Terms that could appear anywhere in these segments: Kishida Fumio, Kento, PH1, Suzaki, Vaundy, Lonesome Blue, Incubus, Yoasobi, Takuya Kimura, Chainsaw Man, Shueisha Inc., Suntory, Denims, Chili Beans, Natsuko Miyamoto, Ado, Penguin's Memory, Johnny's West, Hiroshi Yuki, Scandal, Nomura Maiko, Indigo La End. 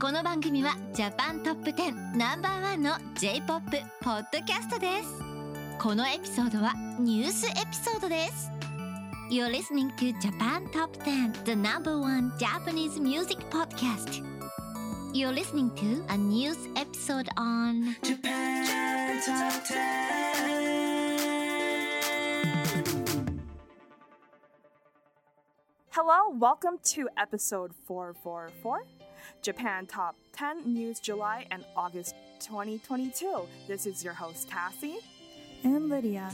この番組はジャパントップ10ナンバーワンの J-POP ポッドキャストです。このエピソードはニュースエピソードです。You're listening to Japan Top 10, the number one Japanese music podcast. You're listening to a news episode on Japan Top 10. Hello, welcome to episode 444.Japan Top 10 News July and August 2022. This is your host, Tassie. And Lydia.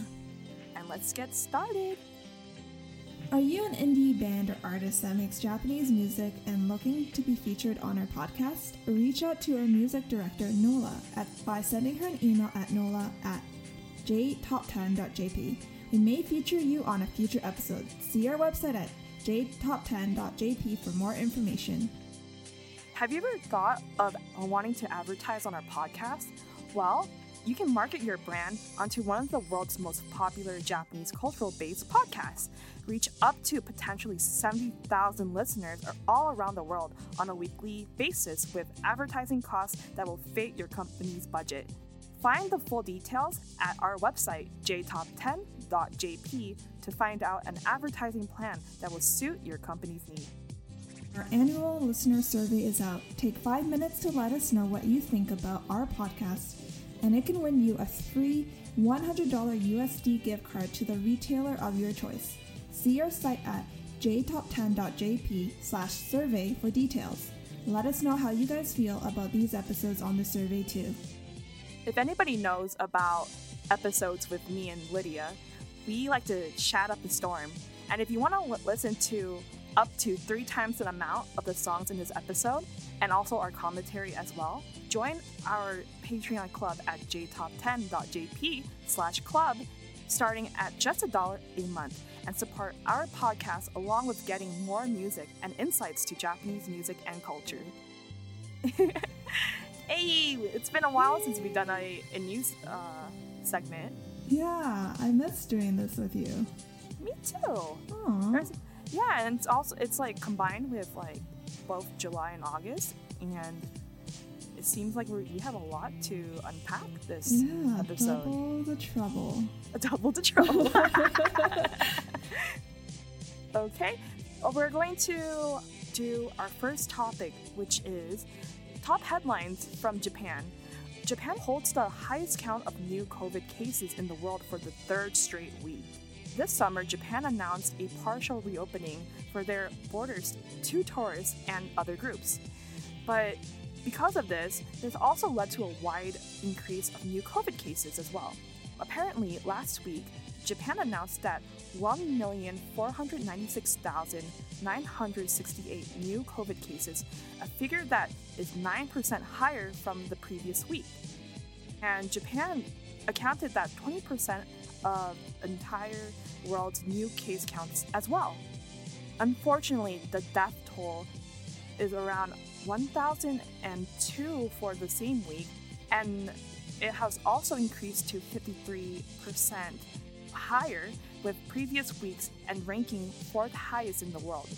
And let's get started. Are you an indie band or artist that makes Japanese music and looking to be featured on our podcast? Reach out to our music director, Nola, by sending her an email at nola@jtop10.jp. We may feature you on a future episode. See our website at jtop10.jp for more information.Have you ever thought of wanting to advertise on our podcast? Well, you can market your brand onto one of the world's most popular Japanese cultural-based podcasts. Reach up to potentially 70,000 listeners all around the world on a weekly basis with advertising costs that will fit your company's budget. Find the full details at our website, jtop10.jp, to find out an advertising plan that will suit your company's needs.Our annual listener survey is out. Take 5 minutes to let us know what you think about our podcast, and it can win you a free $100 USD gift card to the retailer of your choice. See our site at jtop10.jp/survey for details. Let us know how you guys feel about these episodes on the survey too. If anybody knows about episodes with me and Lydia, we like to chat up the storm. And if you want to listen to...up to 3 times the amount of the songs in this episode, and also our commentary as well, join our Patreon club at jtop10.jp/club, starting at just $1 a month, and support our podcast along with getting more music and insights to Japanese music and culture. Hey, it's been a while since we've done a news segment. Yeah, I miss doing this with you. Me too. Yeah, and it's like combined with like both July and August, and it seems like we have a lot to unpack this episode. Double the trouble. Okay, we're going to do our first topic, which is top headlines from Japan. Japan holds the highest count of new COVID cases in the world for the 3rd straight week.This summer, Japan announced a partial reopening for their borders to tourists and other groups. But because of this, this also led to a wide increase of new COVID cases as well. Apparently, last week, Japan announced that 1,496,968 new COVID cases, a figure that is 9% higher from the previous week. And Japan accounted that 20% of entire world's new case counts as well. Unfortunately, the death toll is around 1,002 for the same week, and it has also increased to 53% higher with previous weeks and ranking 4th highest in the world.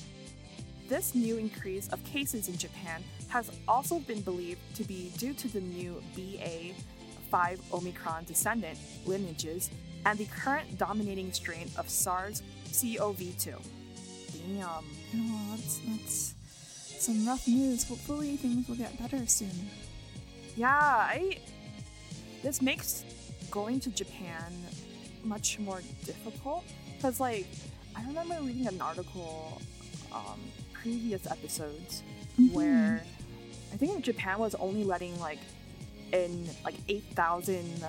This new increase of cases in Japan has also been believed to be due to the new BA.5 Omicron descendant lineages and the current dominating strain of SARS-CoV-2. Damn. Well, that's some rough news. Hopefully things will get better soon. Yeah, this makes going to Japan much more difficult, because I remember reading an article previous episodes where I think Japan was only letting 8,000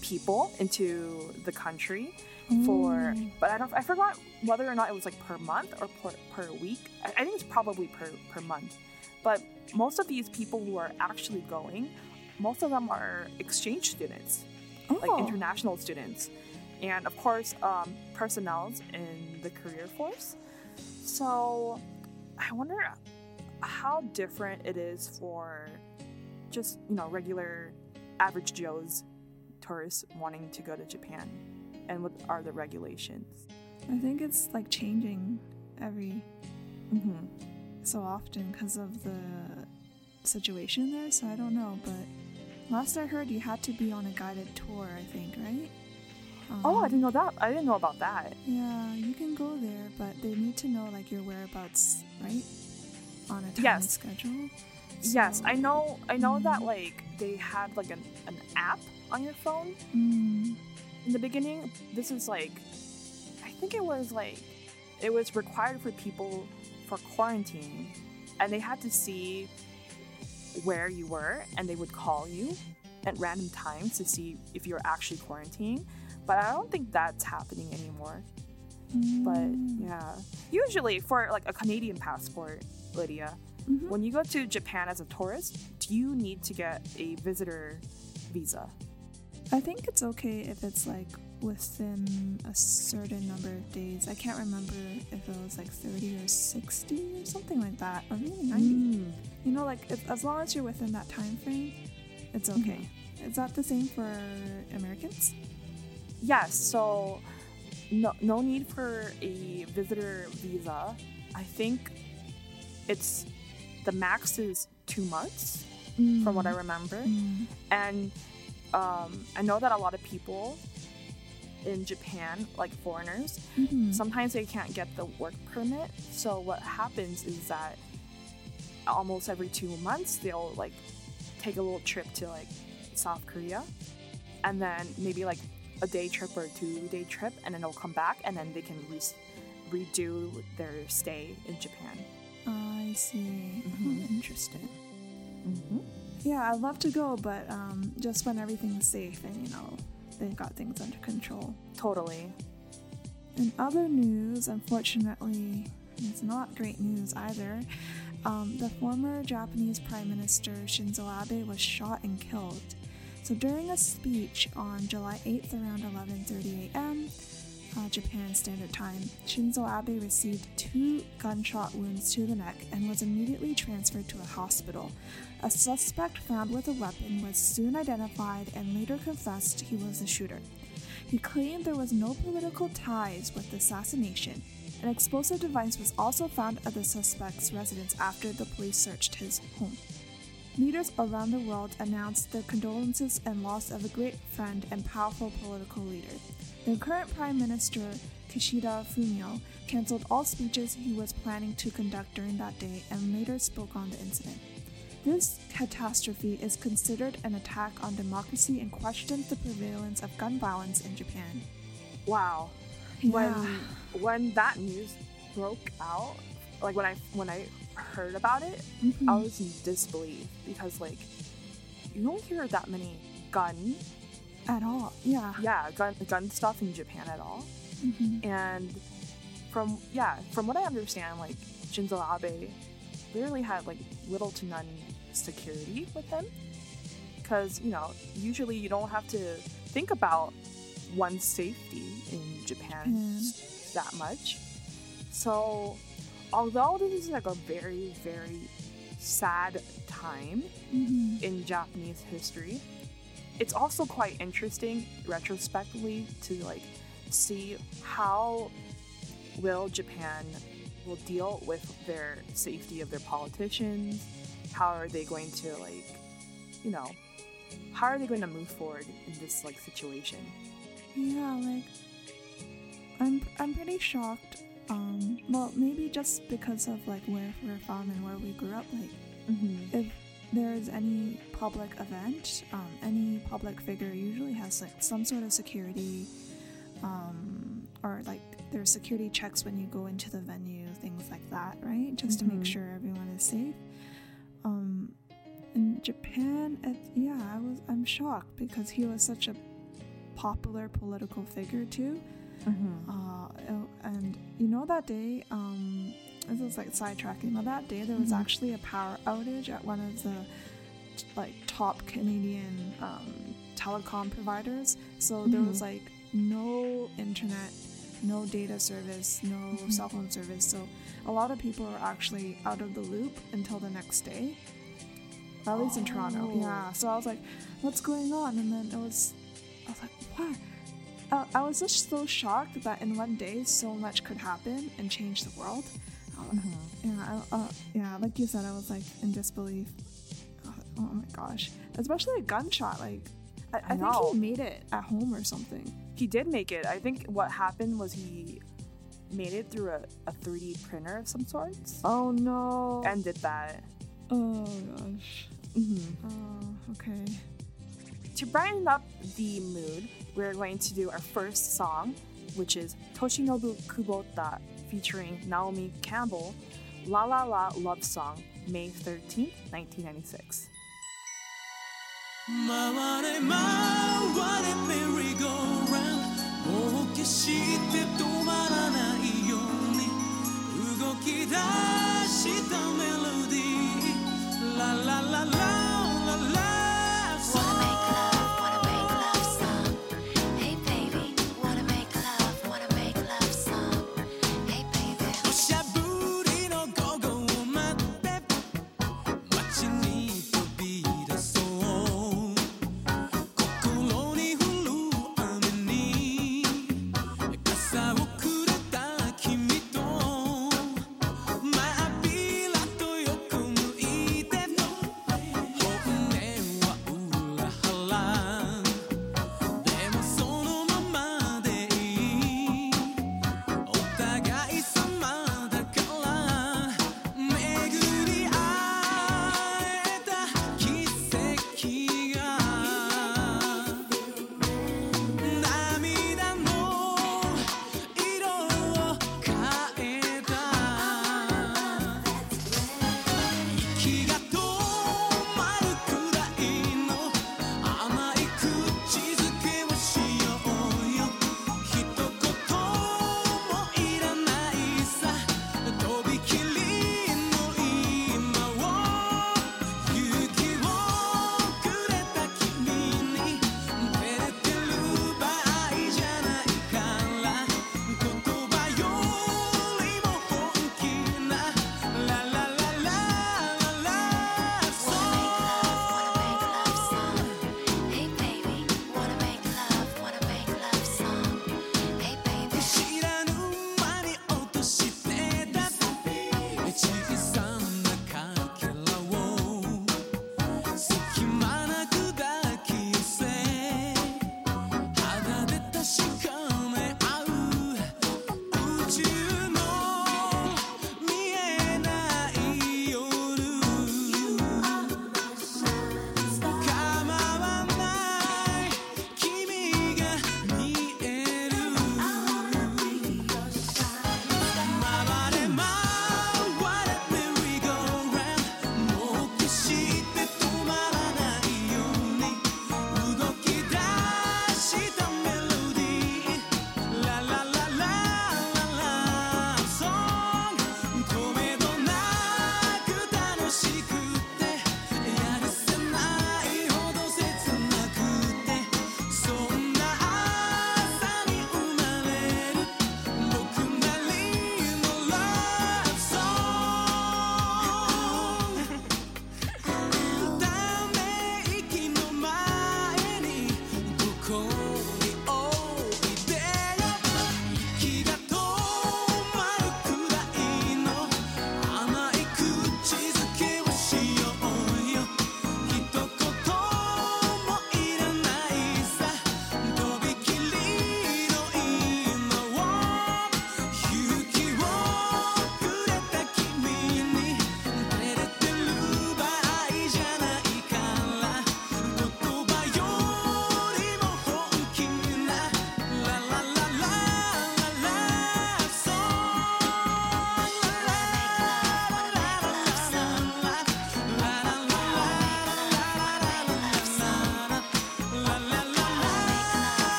people into the country but I forgot whether or not it was per month or per week. I think it's probably per month. But most of these people who are actually going, most of them are exchange students, international students, and of course personnel in the career force. So I wonder how different it is for just regular average Joes, tourists wanting to go to Japan, and what are the regulations. I think it's changing every so often because of the situation there, so I don't know, but last I heard you had to be on a guided tour, I think, right? I didn't know that. I didn't know about that. Yeah, you can go there, but they need to know your whereabouts, right? On a time schedule. So, yes, I know that they had an app on your phone in the beginning. This is I think it was required for people for quarantine, and they had to see where you were, and they would call you at random times to see if you're actually quarantining. But I don't think that's happening anymore. But yeah, usually for a Canadian passport, Lydia, when you go to Japan as a tourist, do you need to get a visitor visa? I think it's okay if it's within a certain number of days. I can't remember if it was 30 or 60 or something like that, or maybe 90. If, as long as you're within that time frame, it's okay. Is that the same for Americans? Yes, so no need for a visitor visa. I think it's the max is 2 months, from what I remember. And I know that a lot of people in Japan, foreigners, sometimes they can't get the work permit. So what happens is that almost every 2 months, they'll take a little trip to South Korea, and then maybe a day trip or a 2-day trip, and then they'll come back, and then they can redo their stay in Japan. I see. Interesting. Yeah, I'd love to go, but just when everything's safe and they've got things under control. Totally. In other news, unfortunately, it's not great news either. The former Japanese Prime Minister Shinzo Abe was shot and killed. So during a speech on July 8th around 11:30 a.m. Japan Standard Time, Shinzo Abe received 2 gunshot wounds to the neck and was immediately transferred to a hospital. A suspect found with a weapon was soon identified and later confessed he was the shooter. He claimed there was no political ties with the assassination. An explosive device was also found at the suspect's residence after the police searched his home. Leaders around the world announced their condolences and loss of a great friend and powerful political leader. The current Prime Minister, Kishida Fumio, cancelled all speeches he was planning to conduct during that day and later spoke on the incident. This catastrophe is considered an attack on democracy and questions the prevalence of gun violence in Japan. Wow. Yeah. When that news broke out, when I heard about it, I was in disbelief, because you don't hear that many gun at all. Gun stuff in Japan at all. And from what I understand, Shinzo Abe literally had little to none security with him, because usually you don't have to think about one's safety in Japan that much. So although this is a very, very sad time in Japanese history. It's also quite interesting retrospectively to like see how will Japan will deal with their safety of their politicians. How are they going to like, you know, how are they going to move forward in this like situation? Yeah, like I'm pretty shocked. Well, maybe just because of like where we're from and where we grew up, like if there's any public event, any public figure usually has like some sort of security, or like there's security checks when you go into the venue, things like that, right? Just to make sure everyone is safe. In Japan, I'm shocked because he was such a popular political figure too. And you know that day, this is like sidetracking, but that day there was actually a power outage at one of the like top Canadian telecom providers. So there was like no internet, no data service, no cell phone service. So a lot of people were actually out of the loop until the next day. At least in Toronto. Yeah. So I was like, what's going on? And then I was like, what? I was just so shocked that in one day so much could happen and change the world. Yeah, like you said, I was like in disbelief. Oh my gosh. Especially a gunshot. Like, I think he made it at home or something. He did make it. I think what happened was he made it through a 3D printer of some sorts. Oh no. And did that. Oh gosh. Oh, okay. To brighten up the mood, we're going to do our first song, which is Toshinobu Kubota featuring Naomi Campbell, La La La Love Song, May 13th, 1996. La la la la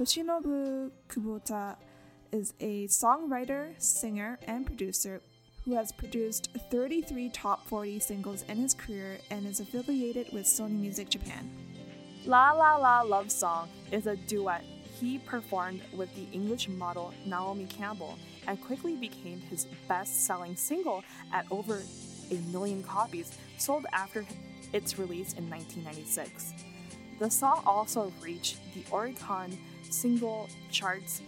Toshinobu Kubota is a songwriter, singer, and producer who has produced 33 top 40 singles in his career and is affiliated with Sony Music Japan. La La La Love Song is a duet he performed with the English model Naomi Campbell and quickly became his best-selling single at over 1 million copies sold after its release in 1996. The song also reached the Oricon single charts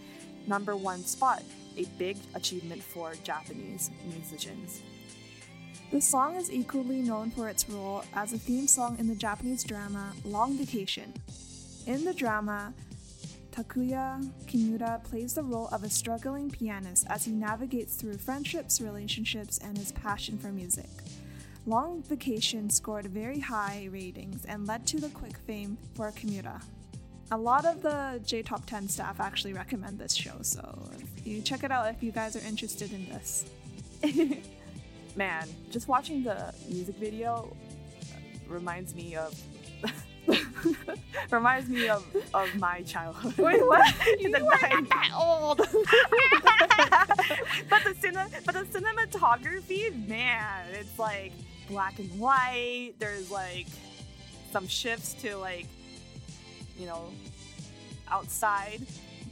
#1 spot, a big achievement for Japanese musicians. The song is equally known for its role as a theme song in the Japanese drama Long Vacation. In the drama, Takuya Kimura plays the role of a struggling pianist as he navigates through friendships, relationships, and his passion for music. Long Vacation scored very high ratings and led to the quick fame for Kimura. A lot of the J-Top 10 staff actually recommend this show, so you check it out if you guys are interested in this. Man, just watching the music video reminds me of... reminds me of my childhood. Wait, what? You weren't that old. But the cinematography, man, it's like black and white. There's like some shifts to like, you know, outside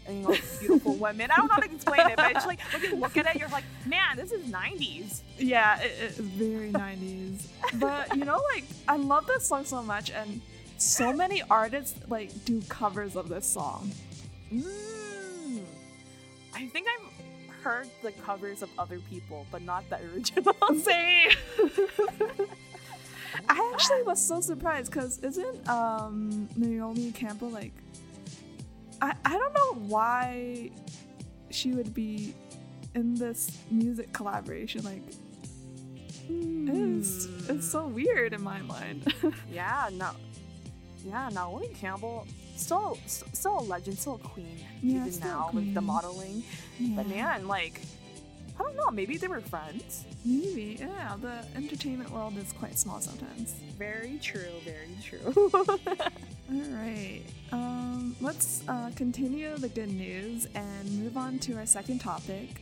and, you know, beautiful women. I don't know how to explain it, but it's like when you look at it, you're like, man, this is 90s. Yeah, it's very 90s. But you know, like, I love this song so much, and so many artists like do covers of this song. I think I've heard the covers of other people, but not the original. Same. I actually was so surprised because isn't Naomi Campbell like, I don't know why she would be in this music collaboration, like. It's so weird in my mind. Naomi Campbell, still a legend, still a queen, even now with the modeling. Yeah. But man, like, I don't know, maybe they were friends. Maybe, yeah. The entertainment world is quite small sometimes. Very true, very true. All right. Let's continue the good news and move on to our second topic,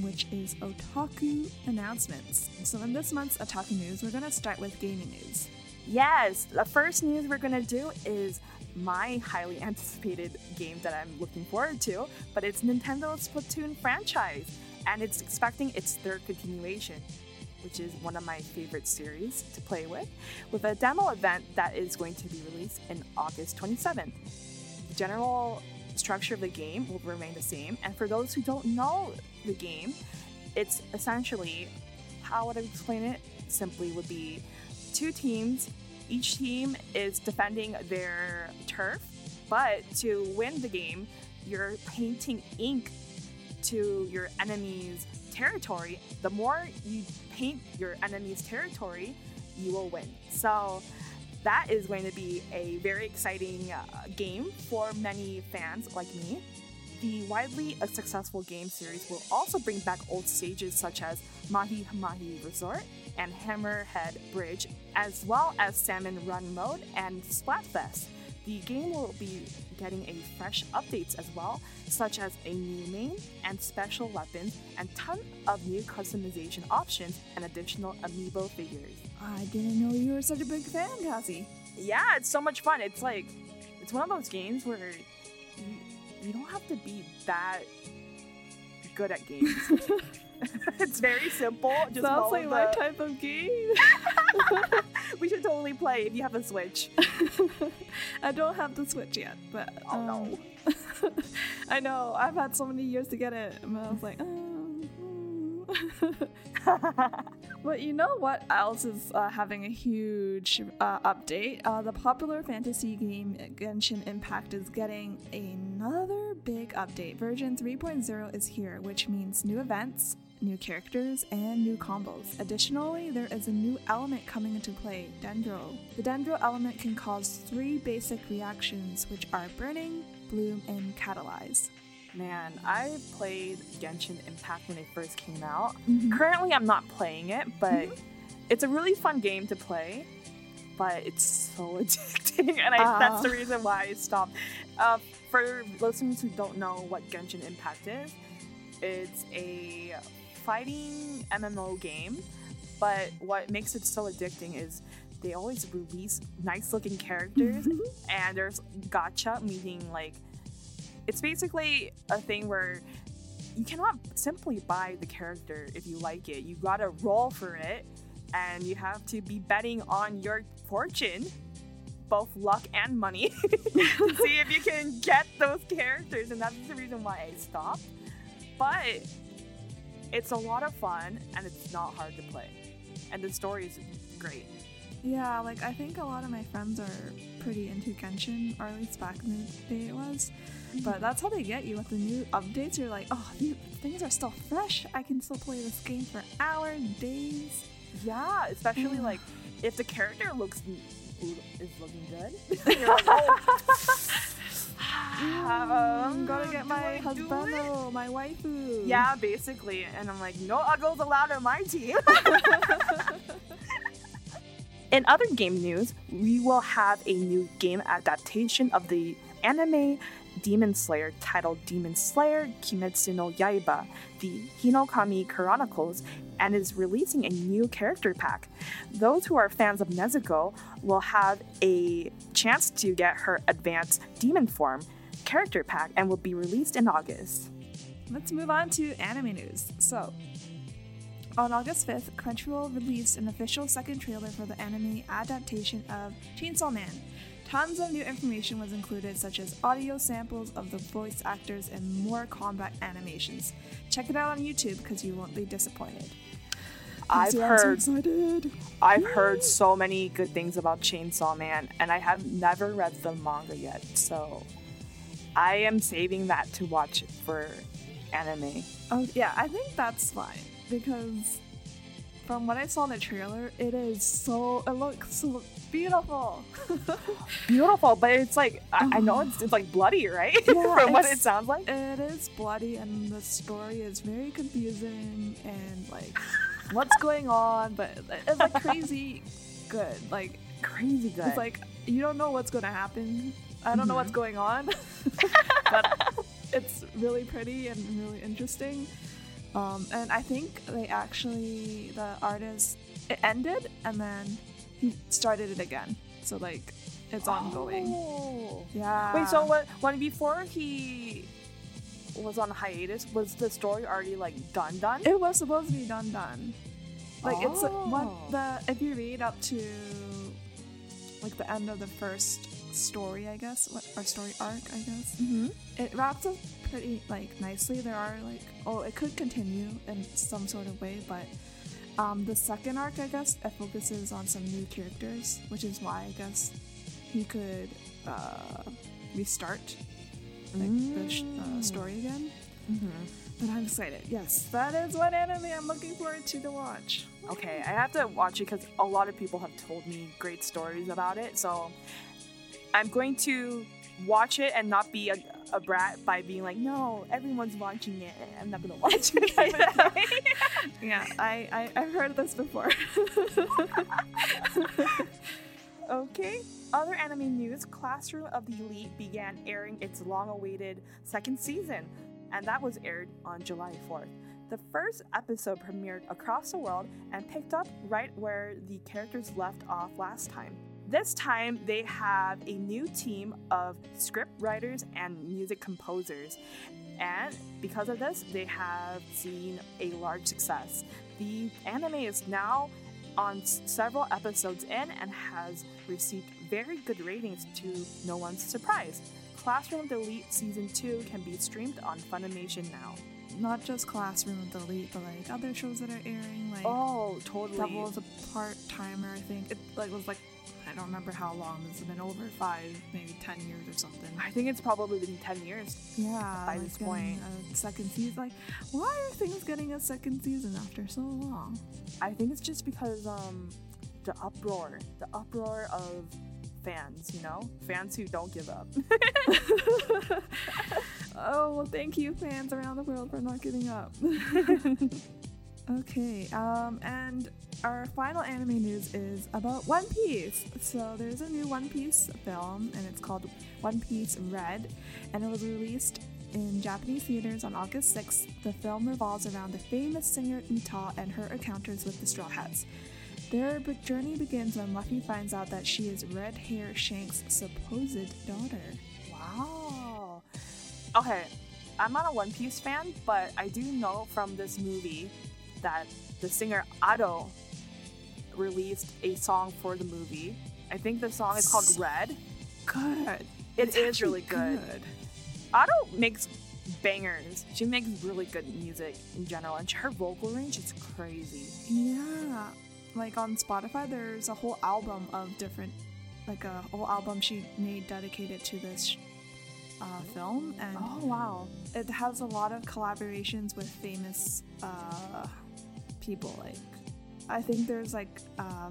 which is otaku announcements. So in this month's otaku news, we're going to start with gaming news. Yes, the first news we're going to do is my highly anticipated game that I'm looking forward to, but it's Nintendo's Splatoon franchise, and it's expecting its third continuation, which is one of my favorite series to play with a demo event that is going to be released in August 27th. The general structure of the game will remain the same, and for those who don't know the game, it's essentially, how would I explain it? Simply would be two teams. Each team is defending their turf, but to win the game, you're painting ink to your enemy's territory. The more you paint your enemy's territory, you will win. So that is going to be a very exciting game for many fans like me. The widely successful game series will also bring back old stages such as Mahi Mahi Resort and Hammerhead Bridge, as well as Salmon Run Mode and Splatfest. The game will be getting a fresh updates as well, such as a new main and special weapons and ton of new customization options and additional amiibo figures. I didn't know you were such a big fan, Cassie. Yeah, it's so much fun. It's like, it's one of those games where you don't have to be that good at games. It's very simple. Just sounds like my type of game. We should totally play if you have a Switch. I don't have the Switch yet, but no. I know, I've had so many years to get it, and I was like, But you know what else is having a huge update? The popular fantasy game Genshin Impact is getting another big update. Version 3.0 is here, which means new events, new characters, and new combos. Additionally, there is a new element coming into play, Dendro. The Dendro element can cause 3 basic reactions, which are Burning, Bloom, and Catalyze. Man, I played Genshin Impact when it first came out. Mm-hmm. Currently, I'm not playing it, but it's a really fun game to play. but it's so addicting, and that's the reason why I stopped. For listeners who don't know what Genshin Impact is, it's a fighting MMO game, but what makes it so addicting is they always release nice-looking characters, and there's gacha, meaning, like, it's basically a thing where you cannot simply buy the character if you like it. You gotta roll for it, and you have to be betting on your fortune, both luck and money, to see if you can get those characters, and that's the reason why I stopped. But it's a lot of fun, and it's not hard to play, and the story is great. Yeah, like, I think a lot of my friends are pretty into Genshin, or at least back in the day it was. But that's how they get you with the new updates. You're like, oh, these things are still fresh. I can still play this game for hours, days. Yeah, especially, like, if the character is looking good. You're like, I'm gonna get my husbando, my waifu. Yeah, basically. And I'm like, no uggles allowed on my team. In other game news, we will have a new game adaptation of the anime Demon Slayer titled Demon Slayer Kimetsu no Yaiba, the Hinokami Chronicles, and is releasing a new character pack. Those who are fans of Nezuko will have a chance to get her advanced demon form character pack and will be released in August. Let's move on to anime news. So, on August 5th, Crunchyroll released an official second trailer for the anime adaptation of Chainsaw Man. Tons of new information was included, such as audio samples of the voice actors and more combat animations. Check it out on YouTube because you won't be disappointed. I've heard so many good things about Chainsaw Man, and I have never read the manga yet, so I am saving that to watch for anime. Oh yeah, I think that's fine. Because from what I saw in the trailer, it looks so beautiful. Beautiful, but it's like, I know it's like bloody, right? Yeah, from what it sounds like. It is bloody, and the story is very confusing, and like, what's going on? But it's like crazy good. Like, crazy good. It's like, you don't know what's going to happen. I don't know what's going on. But it's really pretty and really interesting. And I think the artist, it ended, and then he started it again. So, like, it's ongoing. Yeah. Wait, so when before he was on hiatus, was the story already, like, done? It was supposed to be done. Like, it's, like, if you read up to, like, the end of the first story, I guess, or story arc, I guess, it wraps up pretty, like, nicely. There are, like, it could continue in some sort of way, but the second arc, I guess, it focuses on some new characters, which is why I guess he could restart, like, the story again. But I'm excited. Yes, that is what anime I'm looking forward to watch. Okay, I have to watch it because a lot of people have told me great stories about it, so I'm going to watch it and not be a brat by being like, no, everyone's watching it, I'm not gonna watch it. Yeah, I've heard this before. Okay, other anime news, Classroom of the Elite began airing its long-awaited second season, and that was aired on July 4th. The first episode premiered across the world and picked up right where the characters left off last time. This time, they have a new team of script writers and music composers. And because of this, they have seen a large success. The anime is now on several episodes in and has received very good ratings, to no one's surprise. Classroom of the Elite Season 2 can be streamed on Funimation now. Not just Classroom of the Elite, but like other shows that are airing, like totally. Double as a part-timer, I think. It was like, I don't remember how long. It's been over 5, maybe 10 years or something. I think it's probably been 10 years. Yeah, by this point, a second season. Like, why are things getting a second season after so long? I think it's just because the uproar of fans. You know, fans who don't give up. Oh well, thank you, fans around the world, for not giving up. Okay, and our final anime news is about One Piece. So there's a new One Piece film, and it's called One Piece Red, and it was released in Japanese theaters on August 6th. The film revolves around the famous singer Uta and her encounters with the Straw Hats. Their journey begins when Luffy finds out that she is Red-Hair Shanks' supposed daughter. Wow. Okay, I'm not a One Piece fan, but I do know from this movie that the singer Ado released a song for the movie. I think the song is called Red. Good. It is really good. Ado makes bangers. She makes really good music in general, and her vocal range is crazy. Yeah. Like on Spotify, there's a whole album of different, like a whole album she made dedicated to this film, and oh wow, it has a lot of collaborations with famous people. Like I think there's like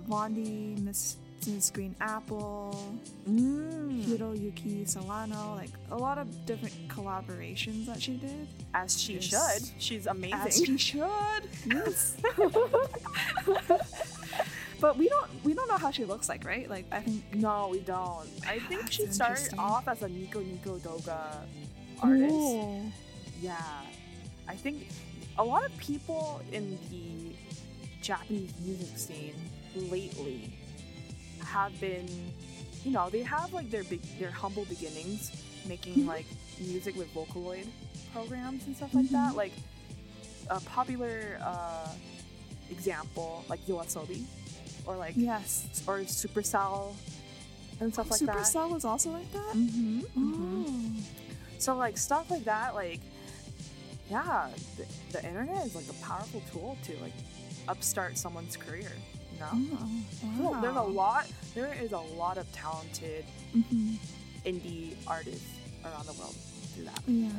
Vaundy, Mrs. Green Apple, Hiroyuki Sawano, like a lot of different collaborations that she did. As she should. She's amazing. As she should. Yes. But we don't know how she looks like, right? Like I think no, we don't. I think that's she started off as a Nico Doga artist. Ooh. Yeah, I think a lot of people in the Japanese music scene lately have been, you know, they have like their humble beginnings, making like music with Vocaloid programs and stuff like that. Like a popular example, like Yoasobi. Or like yes, or Supercell and stuff like that. Supercell was also like that. Mm-hmm. Mm-hmm. So like stuff like that, like yeah, the internet is like a powerful tool to like upstart someone's career. You know, wow. There's a lot. There is a lot of talented indie artists around the world through that. Yeah,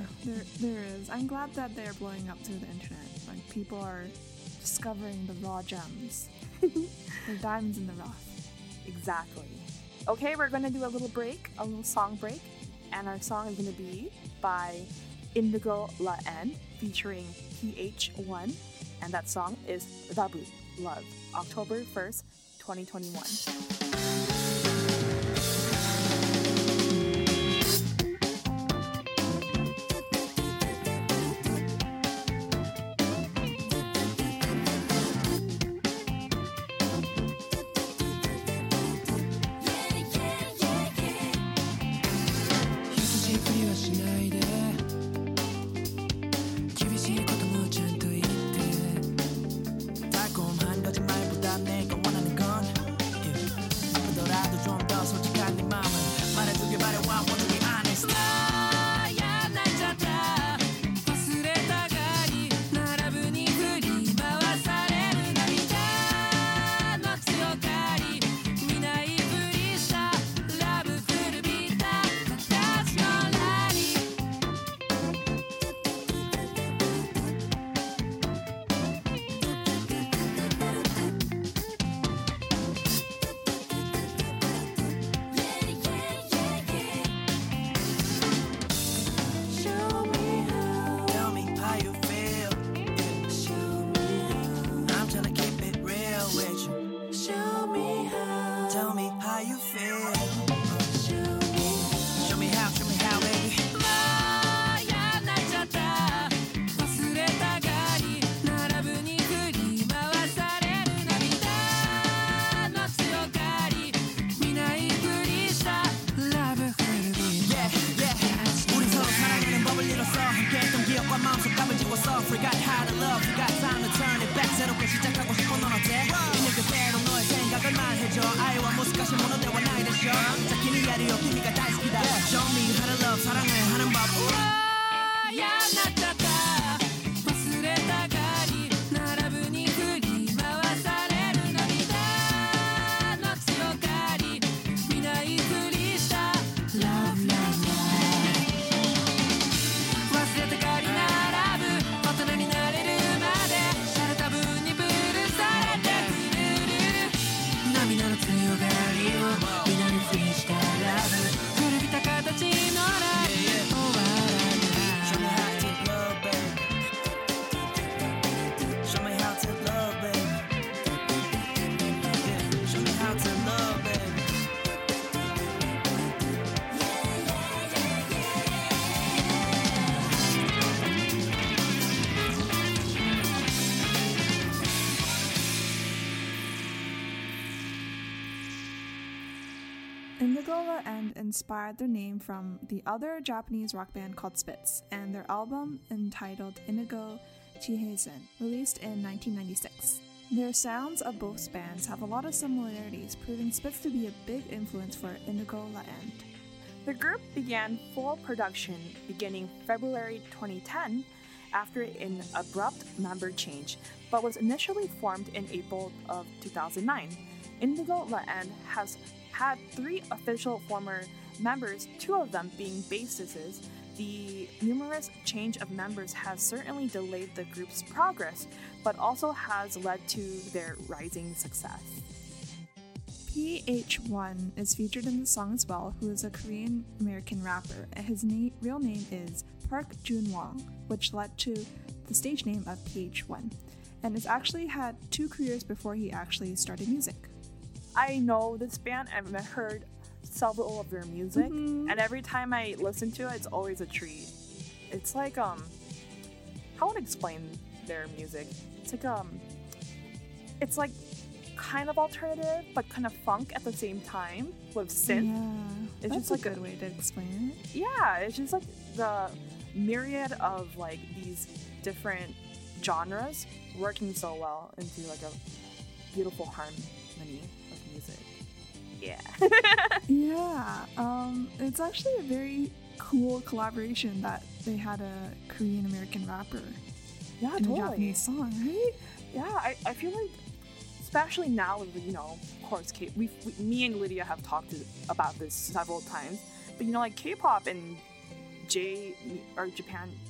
there is. I'm glad that they're blowing up through the internet. Like people are discovering the raw gems. The diamonds in the rough. Exactly. Okay, we're going to do a little break, a little song break, and our song is going to be by Indigo La End featuring PH1, and that song is Rabu Love, October 1st, 2021. Indigo La End inspired their name from the other Japanese rock band called Spitz and their album entitled Indigo Chiheizen, released in 1996. Their sounds of both bands have a lot of similarities, proving Spitz to be a big influence for Indigo La End. The group began full production beginning February 2010 after an abrupt member change, but was initially formed in April of 2009. Indigo La End has had three official former members, two of them being bassists. The numerous change of members has certainly delayed the group's progress, but also has led to their rising success. PH1 is featured in the song as well, who is a Korean-American rapper. His real name is Park Joon-Wong, which led to the stage name of PH1, and has actually had two careers before he actually started music. I know this band, I've heard several of their music, and every time I listen to it, it's always a treat. It's like, how would I explain their music? It's like kind of alternative, but kind of funk at the same time with synth. Yeah, it's that's just like a good way to explain it. Yeah, it's just like the myriad of like these different genres working so well into like a beautiful harmony of music. Yeah. It's actually a very cool collaboration that they had a Korean American rapper in a Japanese song, right? Yeah, I feel like, especially now, you know, of course, me and Lydia have talked about this several times, but you know, like K-pop and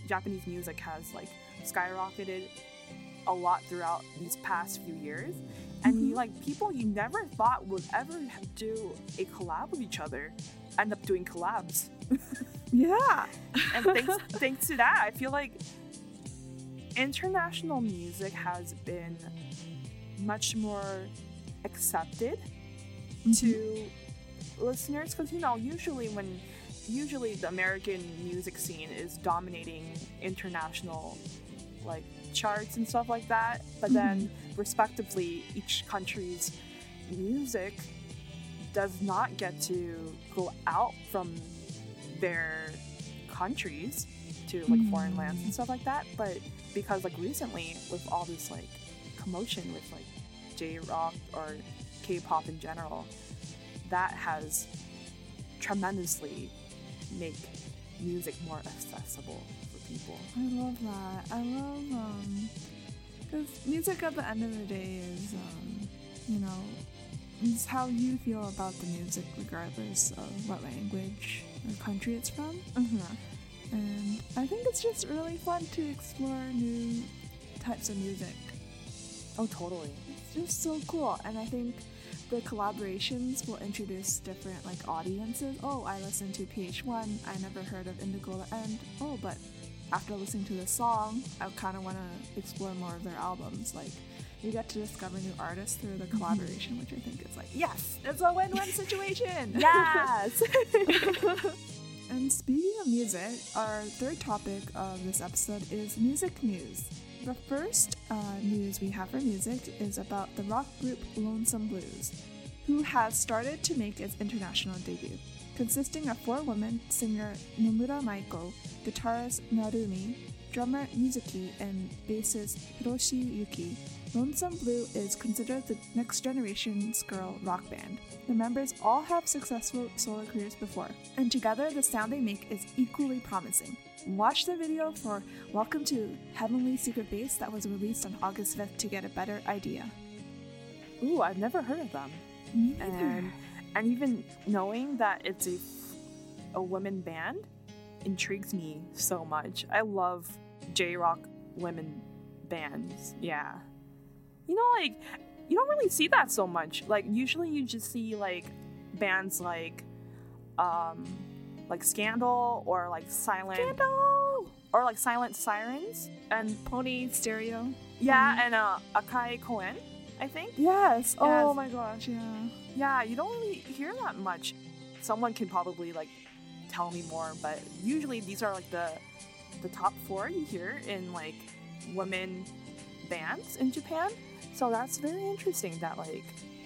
Japanese music has like skyrocketed a lot throughout these past few years. And like people you never thought would ever do a collab with each other end up doing collabs. Yeah. And thanks to that, I feel like international music has been much more accepted to listeners, because you know, usually the American music scene is dominating international like charts and stuff like that, but then respectively each country's music does not get to go out from their countries to like foreign lands and stuff like that, but because like recently with all this like commotion with like J-rock or K-pop in general, that has tremendously made music more accessible for people. I love that. I love, because music at the end of the day is, you know, it's how you feel about the music regardless of what language or country it's from. And I think it's just really fun to explore new types of music. Oh, totally. It's just so cool, and I think the collaborations will introduce different like audiences. Oh, I listened to PH1, I never heard of Indigo La End. Oh, but after listening to this song, I kind of want to explore more of their albums. Like, you get to discover new artists through the collaboration, which I think is like, yes, it's a win-win situation! Yes! And speaking of music, our third topic of this episode is music news. The first news we have for music is about the rock group Lonesome Blues, who has started to make its international debut. Consisting of four women, singer Nomura Maiko, guitarist Narumi, drummer Mizuki, and bassist Hiroshi Yuki, Lonesome Blue is considered the next generation's girl rock band. The members all have successful solo careers before, and together the sound they make is equally promising. Watch the video for Welcome to Heavenly Secret Base that was released on August 5th to get a better idea. Ooh, I've never heard of them. Me either. And even knowing that it's a women band intrigues me so much. I love J-rock women bands. Yeah. You know, like, you don't really see that so much. Like, usually you just see, like, bands like Scandal or like Silent Sirens and Pony Stereo. Yeah, and Akai Cohen, I think. Yes. Oh my gosh, yeah. Yeah, you don't really hear that much. Someone can probably like tell me more, but usually these are like the top four you hear in like women bands in Japan. So that's very interesting that like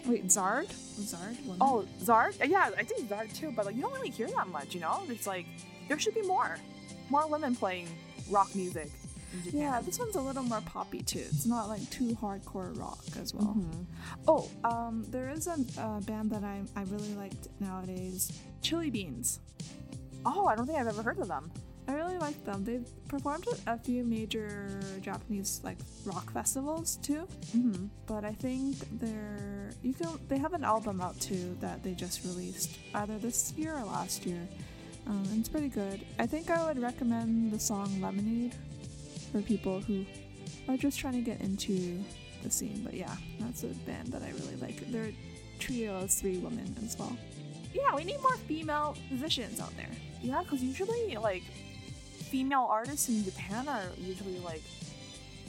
Wait, Zard? Zard? Women? Oh, Zard? Yeah, I think Zard too, but like you don't really hear that much, you know? It's like there should be more women playing rock music in Japan. Yeah, this one's a little more poppy too. It's not like too hardcore rock as well. Mm-hmm. Oh, there is a band that I really liked nowadays, Chili Beans. Oh, I don't think I've ever heard of them. I really like them. They've performed at a few major Japanese like rock festivals too. Mm-hmm. But I think they have an album out too that they just released either this year or last year. And it's pretty good. I think I would recommend the song Lemonade for people who are just trying to get into the scene. But yeah, that's a band that I really like. They're a trio of three women as well. Yeah, we need more female musicians out there. Yeah, because usually, like, female artists in Japan are usually, like,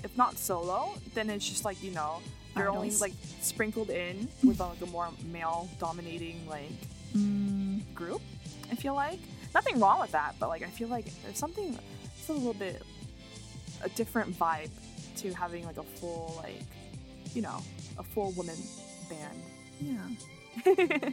if not solo, then it's just, like, you know, they're only, like, sprinkled in with, like, a more male-dominating, like, group, I feel like. Nothing wrong with that, but, like, I feel like there's something, it's a little bit, a different vibe to having, like, a full, like, you know, a full woman band. Yeah.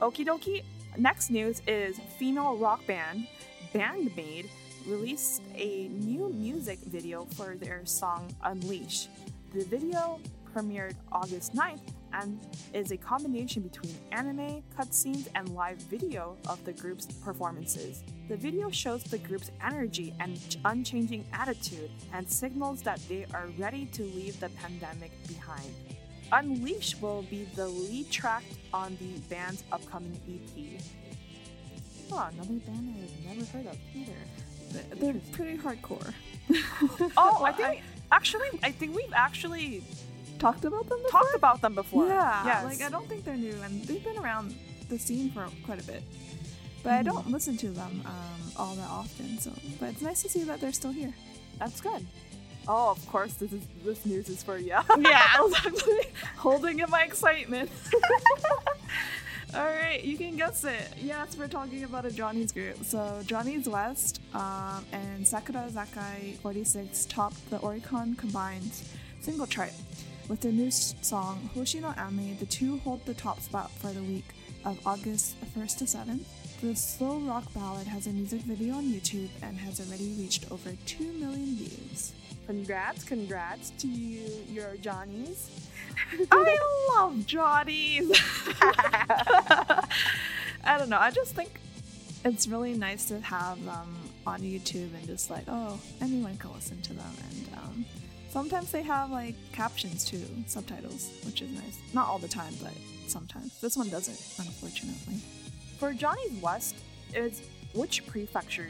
Okie dokie. Next news is female rock band Bandmaid released a new music video for their song Unleash. The video premiered August 9th and is a combination between anime, cutscenes, and live video of the group's performances. The video shows the group's energy and unchanging attitude and signals that they are ready to leave the pandemic behind. Unleash will be the lead track on the band's upcoming EP. Oh, another band I've never heard of either. They're pretty hardcore. Oh, I think we've actually talked about them before. Yeah, yes. Like I don't think they're new, and they've been around the scene for quite a bit. But I don't listen to them all that often. So, but it's nice to see that they're still here. That's good. Oh, of course, this news is for you. Yeah, I was actually holding in my excitement. All right, you can guess it. Yes, we're talking about a Johnny's group. So Johnny's West and Sakura Zakai 46 topped the Oricon combined single chart with their new song, Hoshi no Ame. The two hold the top spot for the week of August 1st to 7th. The slow rock ballad has a music video on YouTube and has already reached over 2 million views. Congrats to you, your Johnnies. I love Johnnies. I don't know. I just think it's really nice to have them on YouTube and just like, oh, anyone can listen to them. And sometimes they have like captions too, subtitles, which is nice. Not all the time, but sometimes. This one doesn't, unfortunately. For Johnny's West, which prefecture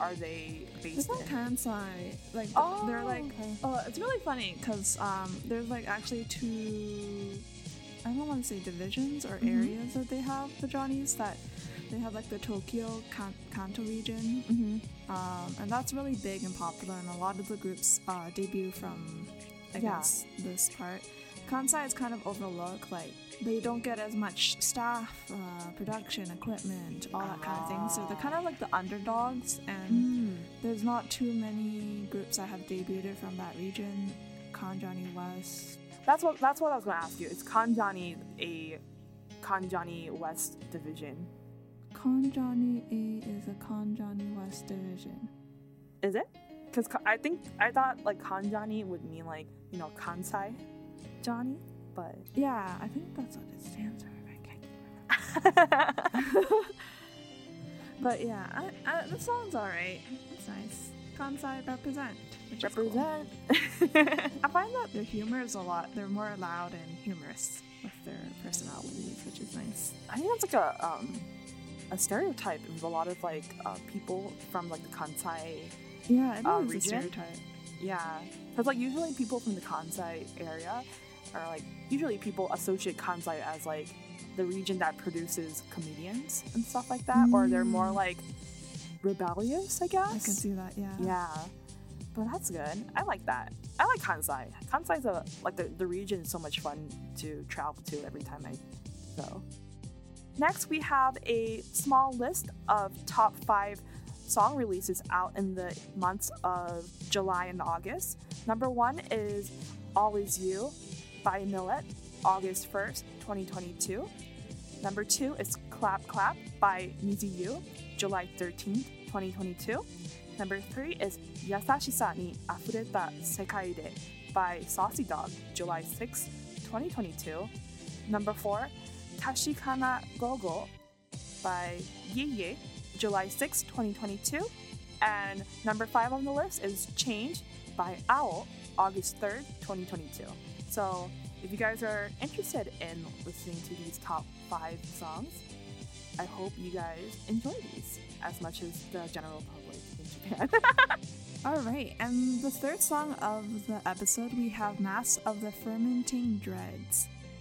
are they based in? It's not Kansai. Like, oh, they're like, okay. Oh, it's really funny because there's like actually two, I don't want to say divisions or areas that they have, the Johnnies, that they have like the Tokyo Kanto region. Mm-hmm. And that's really big and popular, and a lot of the groups debut from, I guess, this part. Kansai is kind of overlooked, like they don't get as much staff, production, equipment, all that kind of thing. So they're kind of like the underdogs, and there's not too many groups that have debuted from that region. Kanjani West. That's what I was going to ask you. Is Kanjani a Kanjani West division? Kanjani A is a Kanjani West division. Is it? Because I thought like Kanjani would mean like, you know, Kansai Johnny, but yeah, I think that's what it stands for. I can't remember. But yeah, the song's alright. It's nice. Kansai represent. Cool. I find that their humor is a lot. They're more loud and humorous with their personalities, which is nice. I think that's like a stereotype of a lot of like people from like the Kansai. Yeah, it is a stereotype. Yeah, because like usually people from the Kansai area are like, usually people associate Kansai as like the region that produces comedians and stuff like that, or they're more like rebellious, I guess. I can see that, yeah. Yeah, but that's good. I like that. I like Kansai. Kansai's a, like the region is so much fun to travel to every time I go. Next, we have a small list of top 5 song releases out in the months of July and August. Number 1 is Always You by Millet, August 1st, 2022. Number 2 is Clap Clap by Mizuyu, July 13th, 2022. Number 3 is Yasashisa ni Afureta Sekai de by Saucy Dog, July 6th, 2022. Number 4, Tashikana Gogo by Yeye, July 6th, 2022. And number 5 on the list is Change by Owl, August 3rd, 2022. So if you guys are interested in listening to these top 5 songs, I hope you guys enjoy these as much as the general public in Japan. All right, and the third song of the episode, we have Mass of the Fermenting Dregs.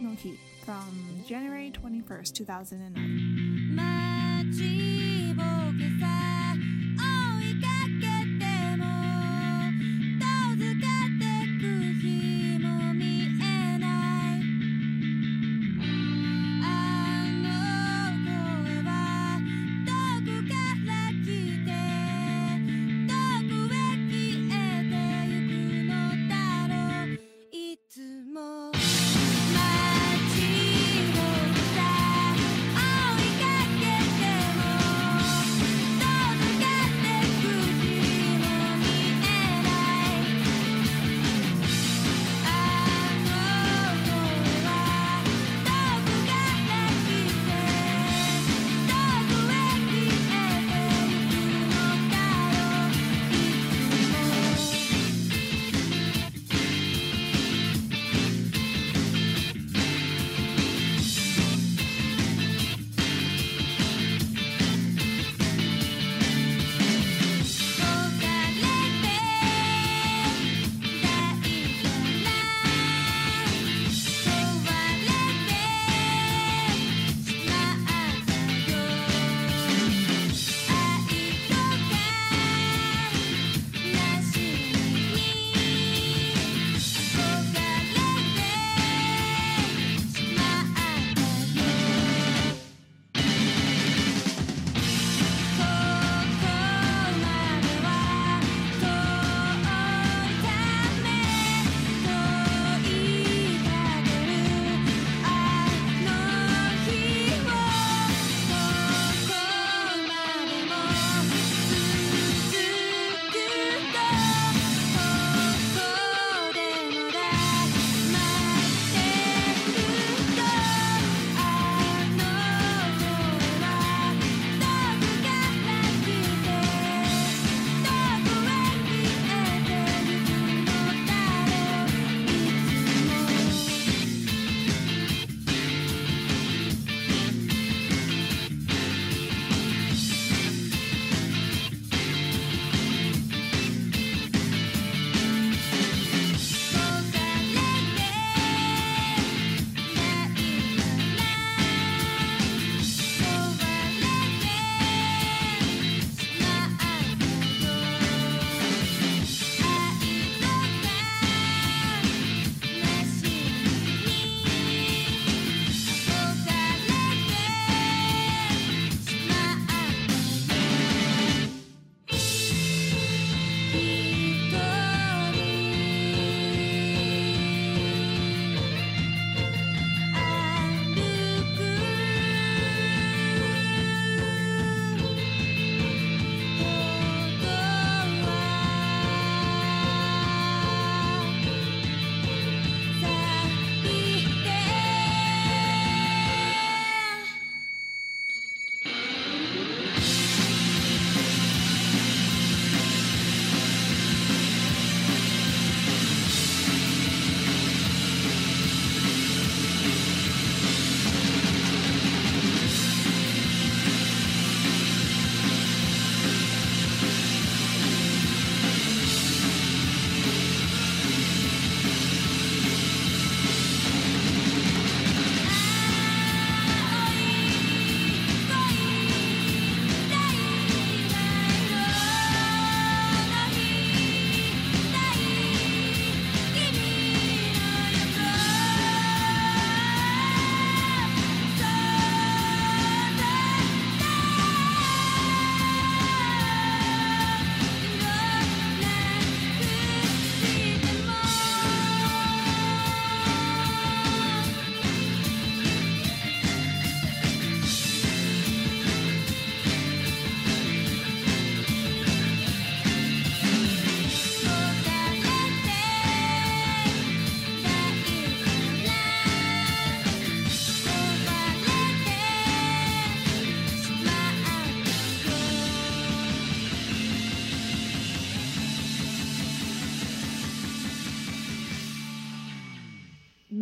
no Hi from January 21st, 2009.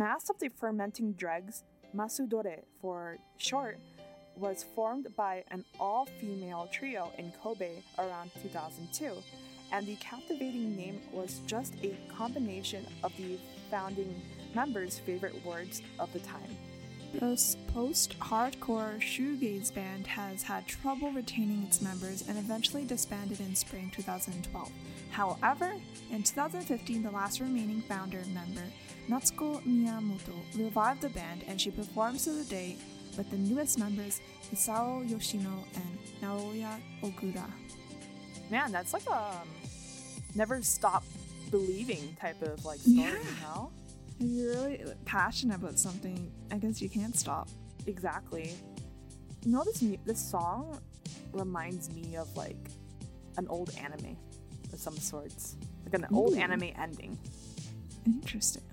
Mass of the Fermenting Dregs, Masudore for short, was formed by an all-female trio in Kobe around 2002, and the captivating name was just a combination of the founding members' favorite words of the time. This post-hardcore shoegaze band has had trouble retaining its members and eventually disbanded in spring 2012. However, in 2015, the last remaining founder member, Natsuko Miyamoto, revived the band, and she performs to the day with the newest members, Isao Yoshino and Naoya Ogura. Man, that's like a never stop believing type of like story, you know? If you're really passionate about something, I guess you can't stop. Exactly. You know, this song reminds me of like an old anime of some sorts. Like an old anime ending. Interesting.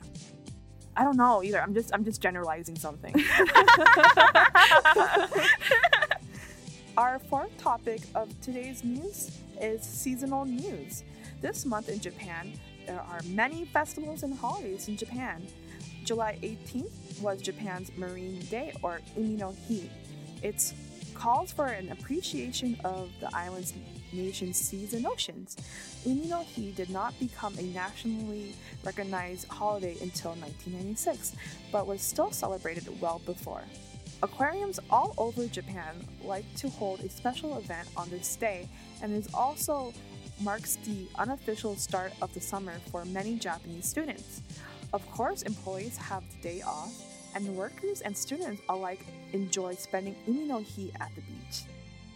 I don't know either. I'm just generalizing something. Our fourth topic of today's news is seasonal news. This month in Japan, there are many festivals and holidays in Japan. July 18th was Japan's Marine Day, or Umi no Hi. It calls for an appreciation of the island's nation's seas and oceans. Umi no Hi did not become a nationally recognized holiday until 1996, but was still celebrated well before. Aquariums all over Japan like to hold a special event on this day, and it also marks the unofficial start of the summer for many Japanese students. Of course, employees have the day off, and workers and students alike enjoy spending Umi no Hi at the beach.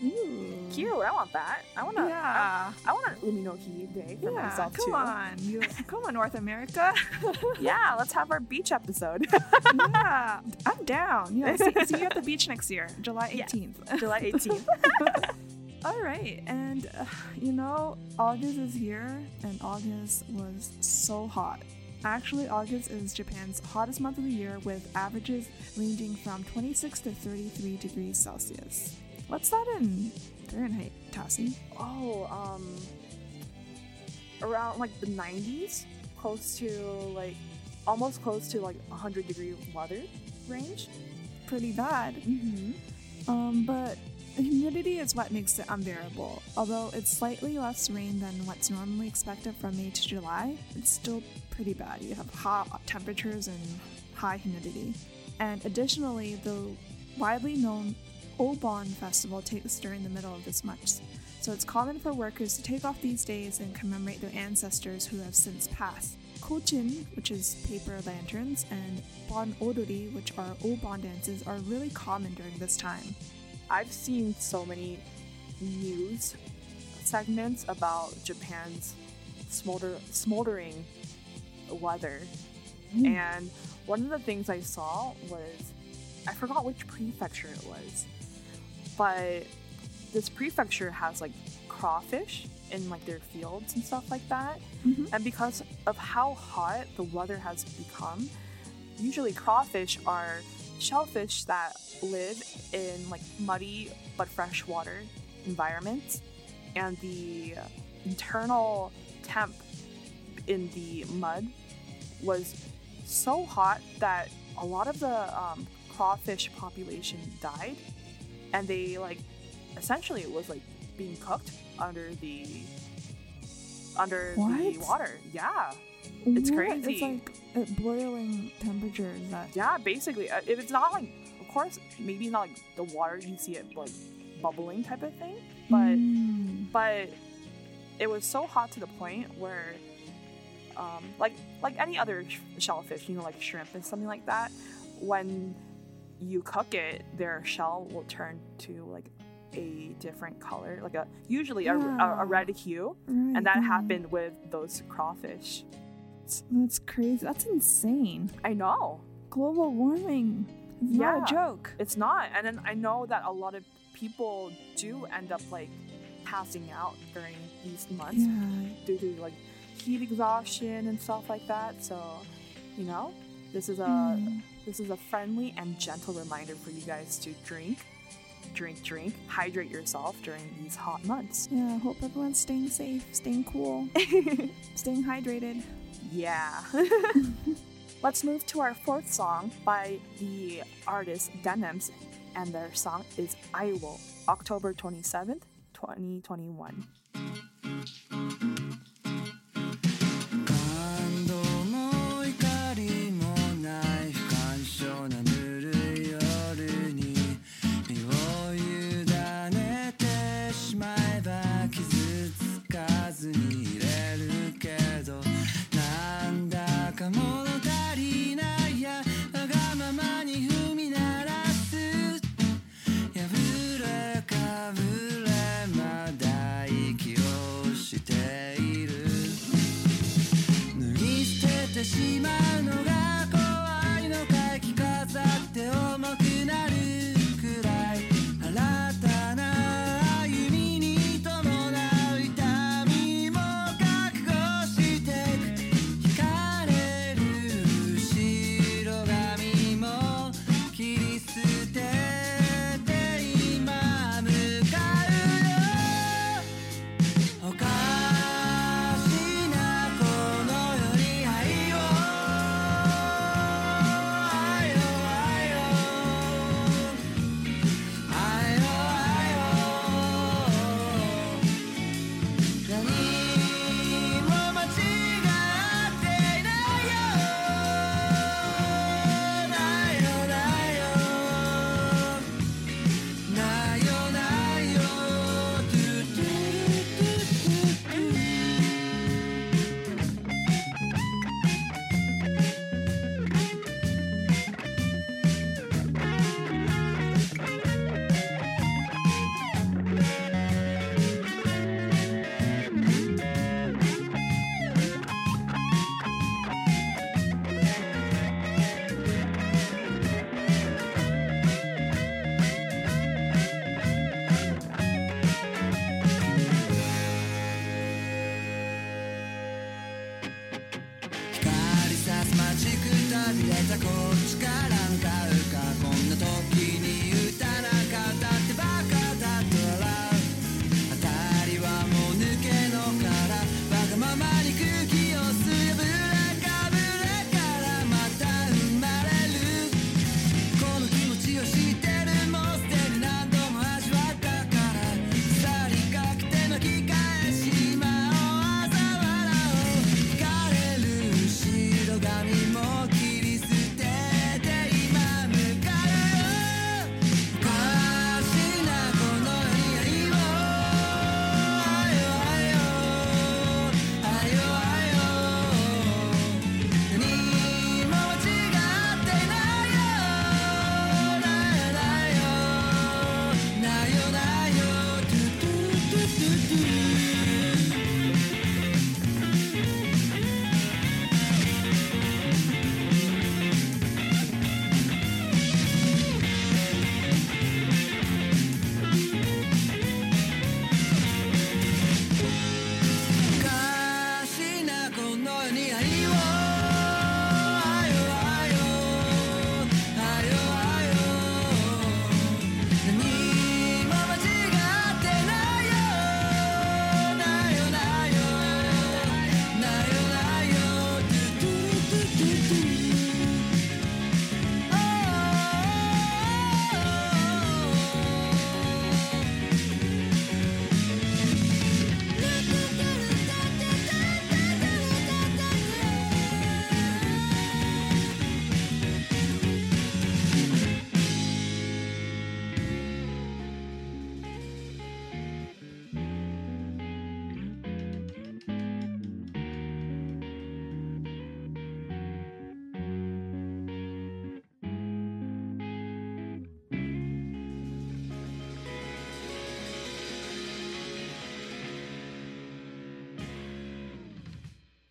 Ooh. Cute, I want that. I want an Umi no Hi day for myself too. Come on, North America. Yeah, let's have our beach episode. Yeah, I'm down. Yeah, see you at the beach next year, July 18th. Yeah, July 18th. All right, and August is here, and August was so hot. Actually, August is Japan's hottest month of the year, with averages ranging from 26 to 33 degrees Celsius. What's that in Fahrenheit, Tassie? Oh, around like the 90s, almost close to 100 degree weather range. Pretty bad. Mm-hmm. But the humidity is what makes it unbearable. Although it's slightly less rain than what's normally expected from May to July, it's still pretty bad. You have hot temperatures and high humidity. And additionally, the widely known Obon Festival takes during the middle of this month, so it's common for workers to take off these days and commemorate their ancestors who have since passed. Kochin, which is paper lanterns, and Bon Odori, which are Obon dances, are really common during this time. I've seen so many news segments about Japan's smoldering weather, and one of the things I saw was, I forgot which prefecture it was, but this prefecture has like crawfish in like their fields and stuff like that. Mm-hmm. And because of how hot the weather has become, usually crawfish are shellfish that live in like muddy but freshwater environments, and the internal temp in the mud was so hot that a lot of the crawfish population died, and they essentially it was being cooked under the water. Yeah, it's crazy. It's at boiling temperatures. Yeah, basically. If it's not of course, maybe not the water, you can see it bubbling type of thing, but it was so hot to the point where like any other shellfish, shrimp and something like that, when you cook it, their shell will turn to a different color, a red hue, right, and that happened with those crawfish. That's crazy. That's insane. I know. Global warming. It's not a joke. It's not. And then I know that a lot of people do end up passing out during these months due to heat exhaustion and stuff like that. So, this is a This is a friendly and gentle reminder for you guys to drink, hydrate yourself during these hot months. Yeah, I hope everyone's staying safe, staying cool, staying hydrated. Yeah. Let's move to our fourth song by the artist Denims, and their song is I Will, October 27th, 2021.しまうのが怖いのか着飾って重くなるくらい新たな歩みに伴う痛みも覚悟してく惹かれる後ろ髪も切り捨てて今向かうよおかしなこの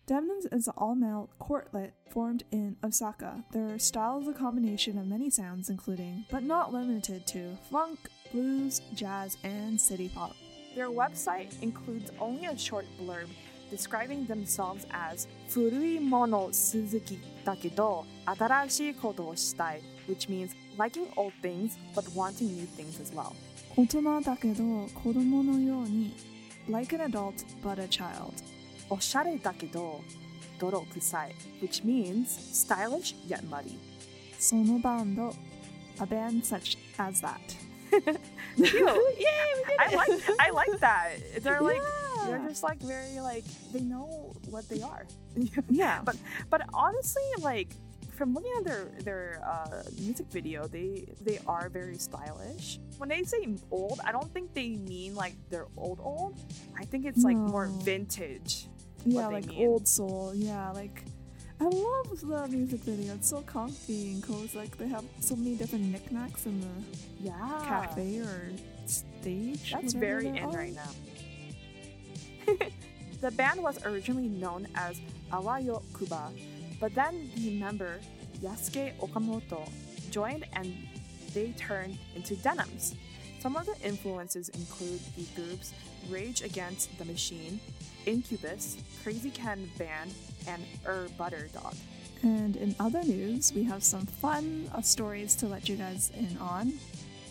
Denims is an all-male quartet formed in Osaka. Their style is a combination of many sounds including, but not limited to, funk, blues, jazz, and city pop. Their website includes only a short blurb describing themselves as Furui mono suzuki dakedo atarashii koto o shitai, which means liking old things but wanting new things as well. Otoma dakedo kodomo no you ni, like an adult but a child. おしゃれだけど泥臭い which means stylish yet muddy. そのバンド a band such as that. Cute. Yay, I like that. They're like they're just like very like they know what they are. Yeah. But honestly, like from looking at their music video, they are very stylish. When they say old, I don't think they mean like they're old. I think it's like more vintage. Yeah, like old soul. Yeah, like I love the music video. It's so comfy and cool. It's like they have so many different knickknacks in the cafe or stage. That's very in right now. The band was originally known as Awayo Kuba, but then the member Yasuke Okamoto joined and they turned into Denims. Some of the influences include the groups Rage Against the Machine, Incubus, Crazy Ken Band, and Butter Dog. And in other news, we have some fun stories to let you guys in on.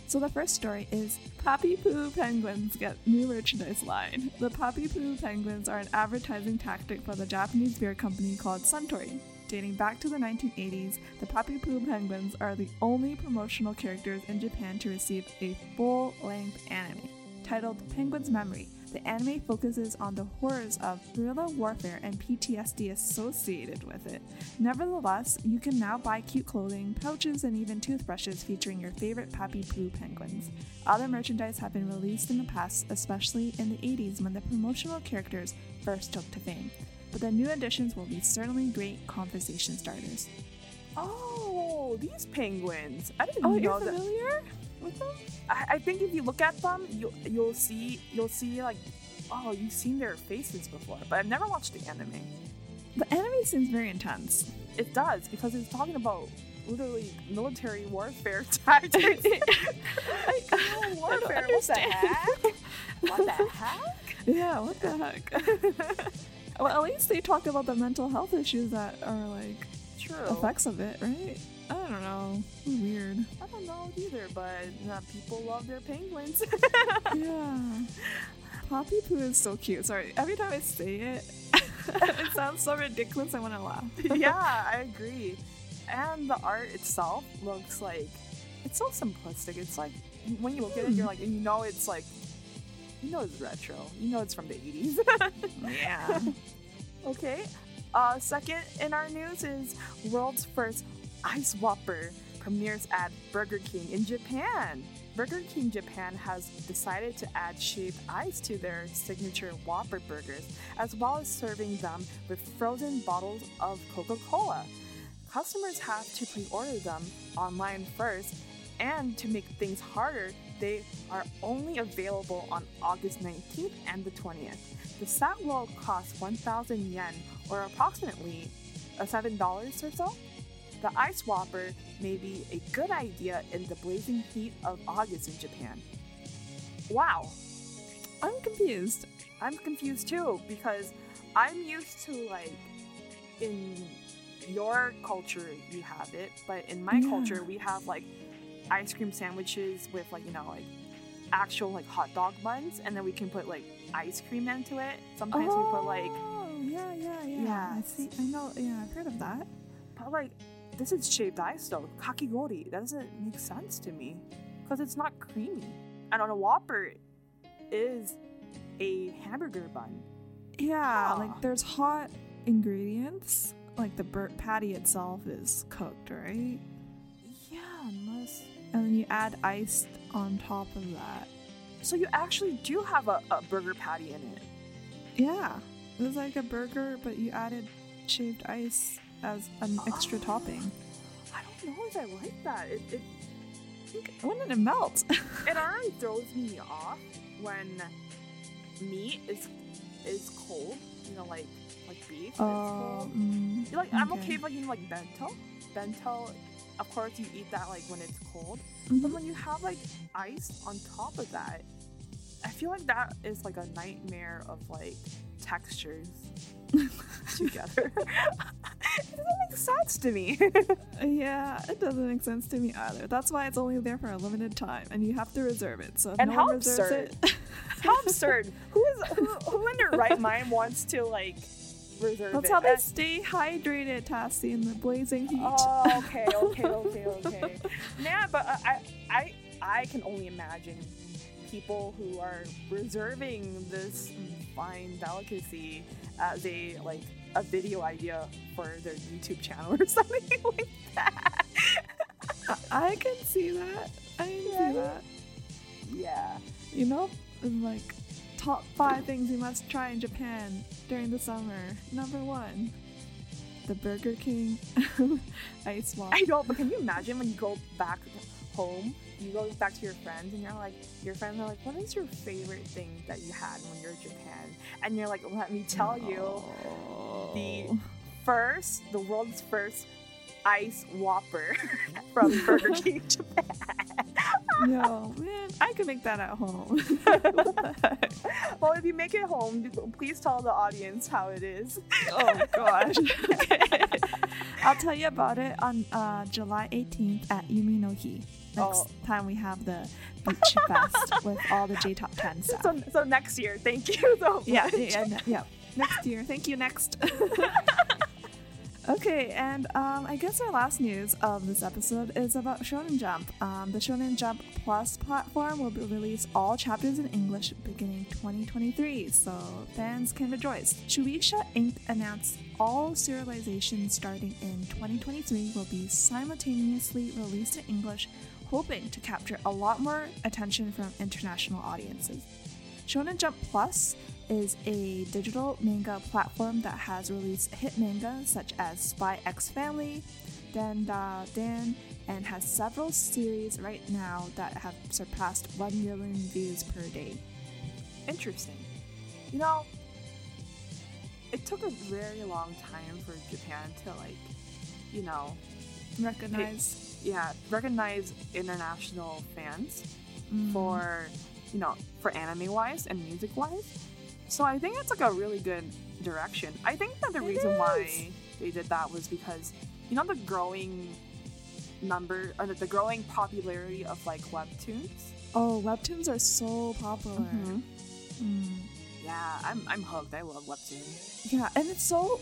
So the first story is Poppy Poo Penguins get new merchandise line. The Poppy Poo Penguins are an advertising tactic for the Japanese beer company called Suntory. Dating back to the 1980s, the Poppy Poo Penguins are the only promotional characters in Japan to receive a full-length anime. Titled Penguin's Memory, the anime focuses on the horrors of guerrilla warfare and PTSD associated with it. Nevertheless, you can now buy cute clothing, pouches, and even toothbrushes featuring your favorite Pappy Poo penguins. Other merchandise have been released in the past, especially in the 80s when the promotional characters first took to fame. But the new additions will be certainly great conversation starters. Oh, these penguins! I didn't know that. Oh, you're familiar with them? I think if you look at them, you'll see like, oh, you've seen their faces before, but I've never watched the anime. The anime seems very intense. It does, because it's talking about literally military warfare tactics. Like, guerrilla warfare, what the heck? Yeah, what the heck? Well, at least they talked about the mental health issues that are like effects of it, right? I don't know. Weird. I don't know either, but people love their penguins. Yeah. Poppy Poo is so cute. Sorry, every time I say it, it sounds so ridiculous I want to laugh. Yeah, I agree. And the art itself looks like, it's so simplistic. It's like, when you look at it, you're like, it's like, it's retro. It's from the 80s. Yeah. Okay. Second in our news is world's first Ice Whopper premieres at Burger King in Japan. Burger King Japan has decided to add shaved ice to their signature Whopper burgers, as well as serving them with frozen bottles of Coca-Cola. Customers have to pre-order them online first, and to make things harder, they are only available on August 19th and the 20th. The set will cost 1,000 yen, or approximately $7 or so. The Ice Whopper may be a good idea in the blazing heat of August in Japan. Wow. I'm confused. I'm confused too, because I'm used to, like, in your culture you have it, but in my culture we have, like, ice cream sandwiches with, like, like actual, like, hot dog buns, and then we can put, like, ice cream into it. Sometimes we put, like... Oh, yeah. I see. I know. Yeah, I've heard of that. But, like... This is shaved ice though. Kakigori. That doesn't make sense to me because it's not creamy. And on a Whopper is a hamburger bun. Yeah, like there's hot ingredients. Like the patty itself is cooked, right? Yeah, unless... And then you add ice on top of that. So you actually do have a burger patty in it. Yeah. It was like a burger, but you added shaved ice as an extra topping. I don't know if I like that. When did it melt? It already throws me off when meat is cold. Like beef. It's cold. I'm okay with like bento. Bento, of course, you eat that like when it's cold. Mm-hmm. But when you have like ice on top of that, I feel like that is like a nightmare of like textures together. It doesn't make sense to me. Yeah, it doesn't make sense to me either. That's why it's only there for a limited time, and you have to reserve it. So and no how one absurd! It... How absurd! Who in their right mind wants to like reserve That's it. That's how they stay hydrated, Tassie, in the blazing heat. Oh, okay. Nah, but I can only imagine people who are reserving this fine delicacy as a video idea for their YouTube channel or something like that. I can see that. Yeah. You know, top 5 things you must try in Japan during the summer. Number 1, the Burger King ice water. I know, but can you imagine when you go back home, you go back to your friends, and your friends are like, what is your favorite thing that you had when you're in Japan? And you're like, let me tell you, the world's first ice whopper from Burger King Japan. No, man, I could make that at home. Well, if you make it home, please tell the audience how it is. Oh, gosh. Okay. I'll tell you about it on July 18th at Yumi no Hi. Next time we have the beach fest with all the J-Top 10 stuff. So next year, thank you so much. Yeah. Next year, thank you, next. Okay, and I guess our last news of this episode is about Shonen Jump. The Shonen Jump Plus platform will release all chapters in English beginning 2023, so fans can rejoice. Shueisha Inc. announced all serializations starting in 2023 will be simultaneously released in English, hoping to capture a lot more attention from international audiences. Shonen Jump Plus is a digital manga platform that has released hit manga such as Spy X Family, Dan Da Dan, and has several series right now that have surpassed 1 million views per day. Interesting. You know, it took a very long time for Japan to recognize international fans for anime-wise and music-wise. So I think it's a really good direction. I think that the reason why they did that was because, you know, the growing popularity of webtoons. Oh, webtoons are so popular. Mm-hmm. Mm. Yeah, I'm hooked. I love webtoons. Yeah, and it's so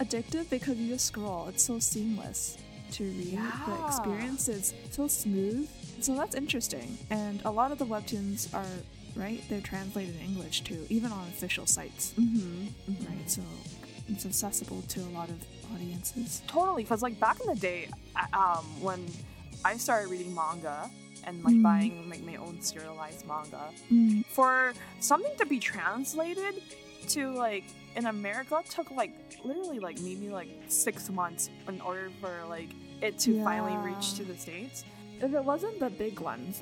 addictive because you just scroll. It's so seamless to read. Yeah. The experience is so smooth. So that's interesting. And a lot of the webtoons are, right, they're translated in English too, even on official sites. Mm-hmm. Mm-hmm. Right, so it's accessible to a lot of audiences. Totally, because back in the day, when I started reading manga and buying my own serialized manga, for something to be translated to in America took literally maybe 6 months in order for it to finally reach to the States. If it wasn't the big ones,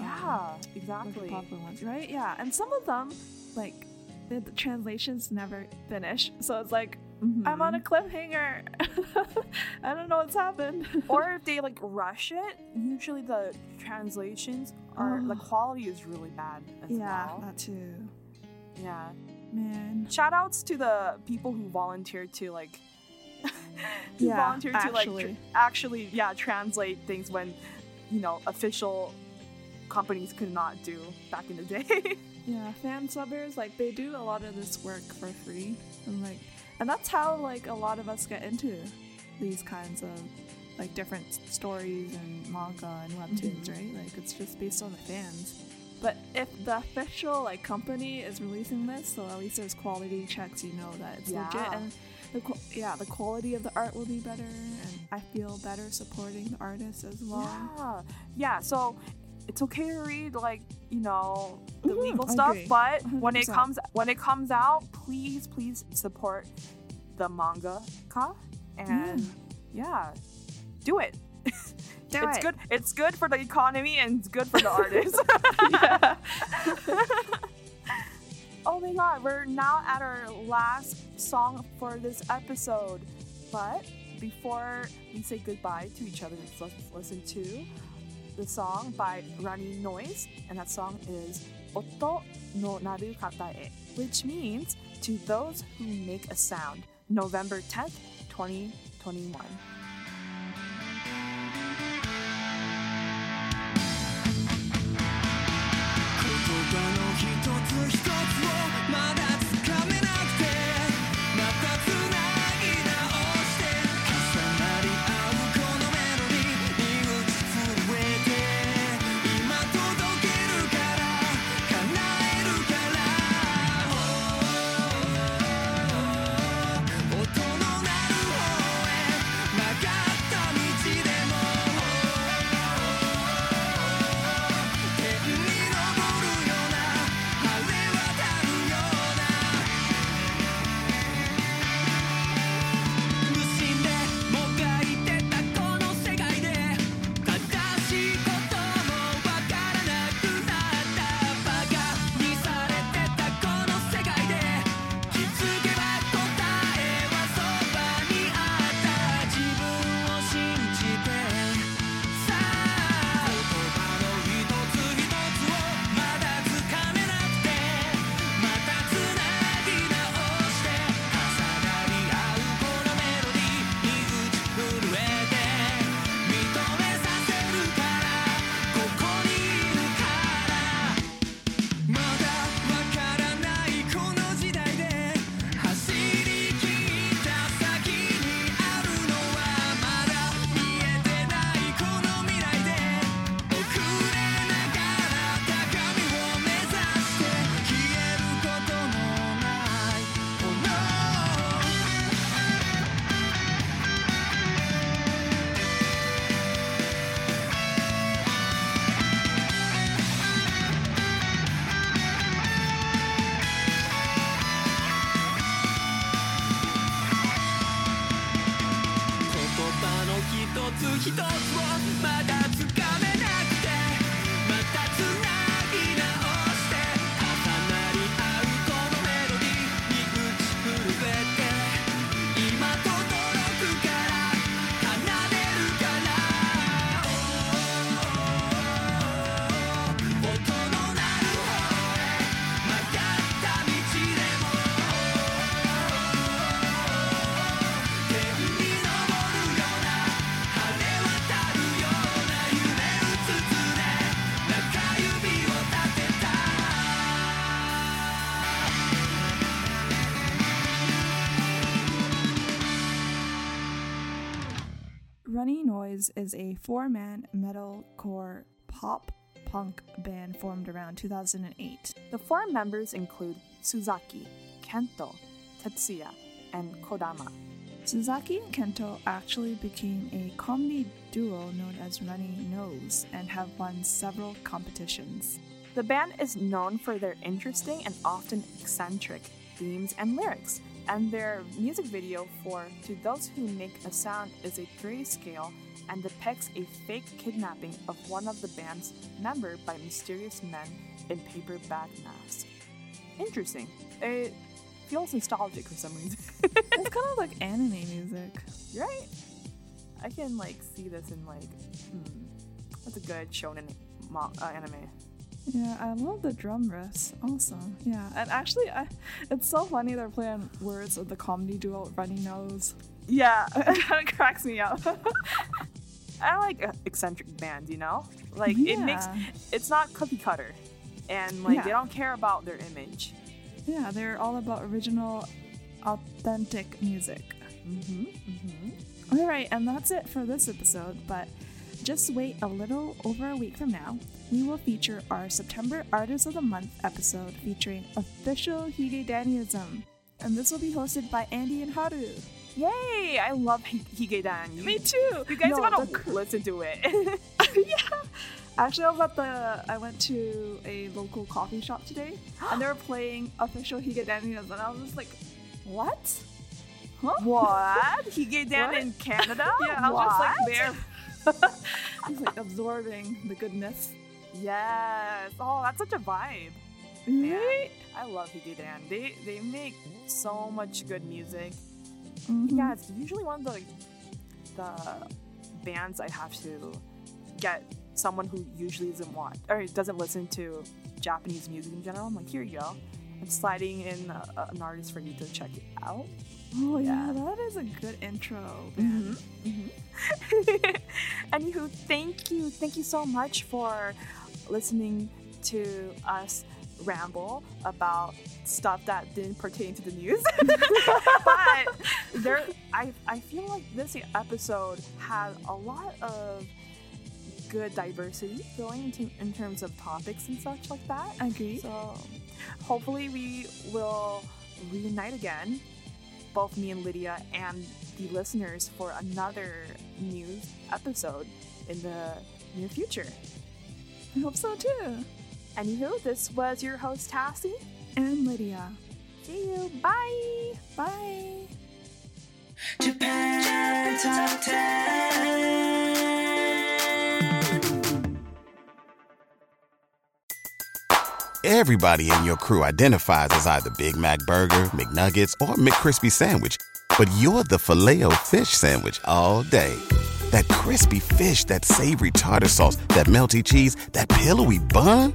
exactly, the popular ones, right? Yeah, and some of them, the translations never finish, so it's I'm on a cliffhanger. I don't know what's happened. Or if they rush it, usually the translations are the quality is really bad as well. Yeah, that too. Yeah, man. Shout outs to the people who volunteered to translate things when, you know, official companies could not do back in the day. Yeah, fan subbers, they do a lot of this work for free, and that's how a lot of us get into these kinds of different stories and manga and webtoons, right? It's just based on the fans. But if the official company is releasing this, so at least there's quality checks, you know that it's legit, and the quality of the art will be better, and I feel better supporting the artists as well. Yeah, so it's okay to read the legal stuff, but 100%. when it comes out, please support the mangaka, and do it. It's good. It's good for the economy and it's good for the artists. Yeah. Oh my God, we're now at our last song for this episode. But before we say goodbye to each other, let's listen to the song by Running Noise. And that song is Oto no Naru Katae, which means to those who make a sound. November 10th, 2021. That's Boys is a four-man metalcore pop punk band formed around 2008. The four members include Suzaki, Kento, Tetsuya, and Kodama. Suzaki and Kento actually became a comedy duo known as Runny Nose and have won several competitions. The band is known for their interesting and often eccentric themes and lyrics, and their music video for To Those Who Make a Sound is a 3 scale and depicts a fake kidnapping of one of the band's members by mysterious men in paper bag masks. Interesting. It feels nostalgic for some reason. It's kind of like anime music. Right? I can see this in that's a good shonen anime. Yeah, I love the drum riffs also. Yeah, and actually, it's so funny they're playing words of the comedy duo Runny Nose. Yeah, it kind of cracks me up. I like eccentric bands, you know? It makes... It's not cookie cutter. And, they don't care about their image. Yeah, they're all about original, authentic music. Mm-hmm, mm-hmm. All right, and that's it for this episode, but... Just wait a little over a week from now, we will feature our September Artist of the Month episode featuring Official Hige Dandism. And this will be hosted by Andy and Haru. Yay! I love Higedan. Me too! You guys want to listen to it. Yeah! Actually, I went to a local coffee shop today, and they were playing Official Hige Dandism, and I was just like, what? Huh? What? Higedan in Canada? Yeah, I was just there. He's absorbing the goodness. Yes. Oh, that's such a vibe. Right? I love Hige Dan. They make so much good music. Mm-hmm. Yeah, it's usually one of the bands I have to get someone who usually doesn't listen to Japanese music in general. I'm like, here you go. I'm sliding in an artist for you to check it out. Oh, yeah, that is a good intro. Mm-hmm. Mm-hmm. Anywho, thank you. Thank you so much for listening to us ramble about stuff that didn't pertain to the news. But I feel like this episode had a lot of good diversity going in terms of topics and such like that. I agree. So hopefully we will reunite again. Both me and Lydia and the listeners for another news episode in the near future. I hope so too. Anywho, this was your host Tassie and Lydia. See you. Bye. Bye. Japan Top 10. Everybody in your crew identifies as either Big Mac Burger, McNuggets, or McCrispy Sandwich. But you're the Filet-O-Fish Sandwich all day. That crispy fish, that savory tartar sauce, that melty cheese, that pillowy bun.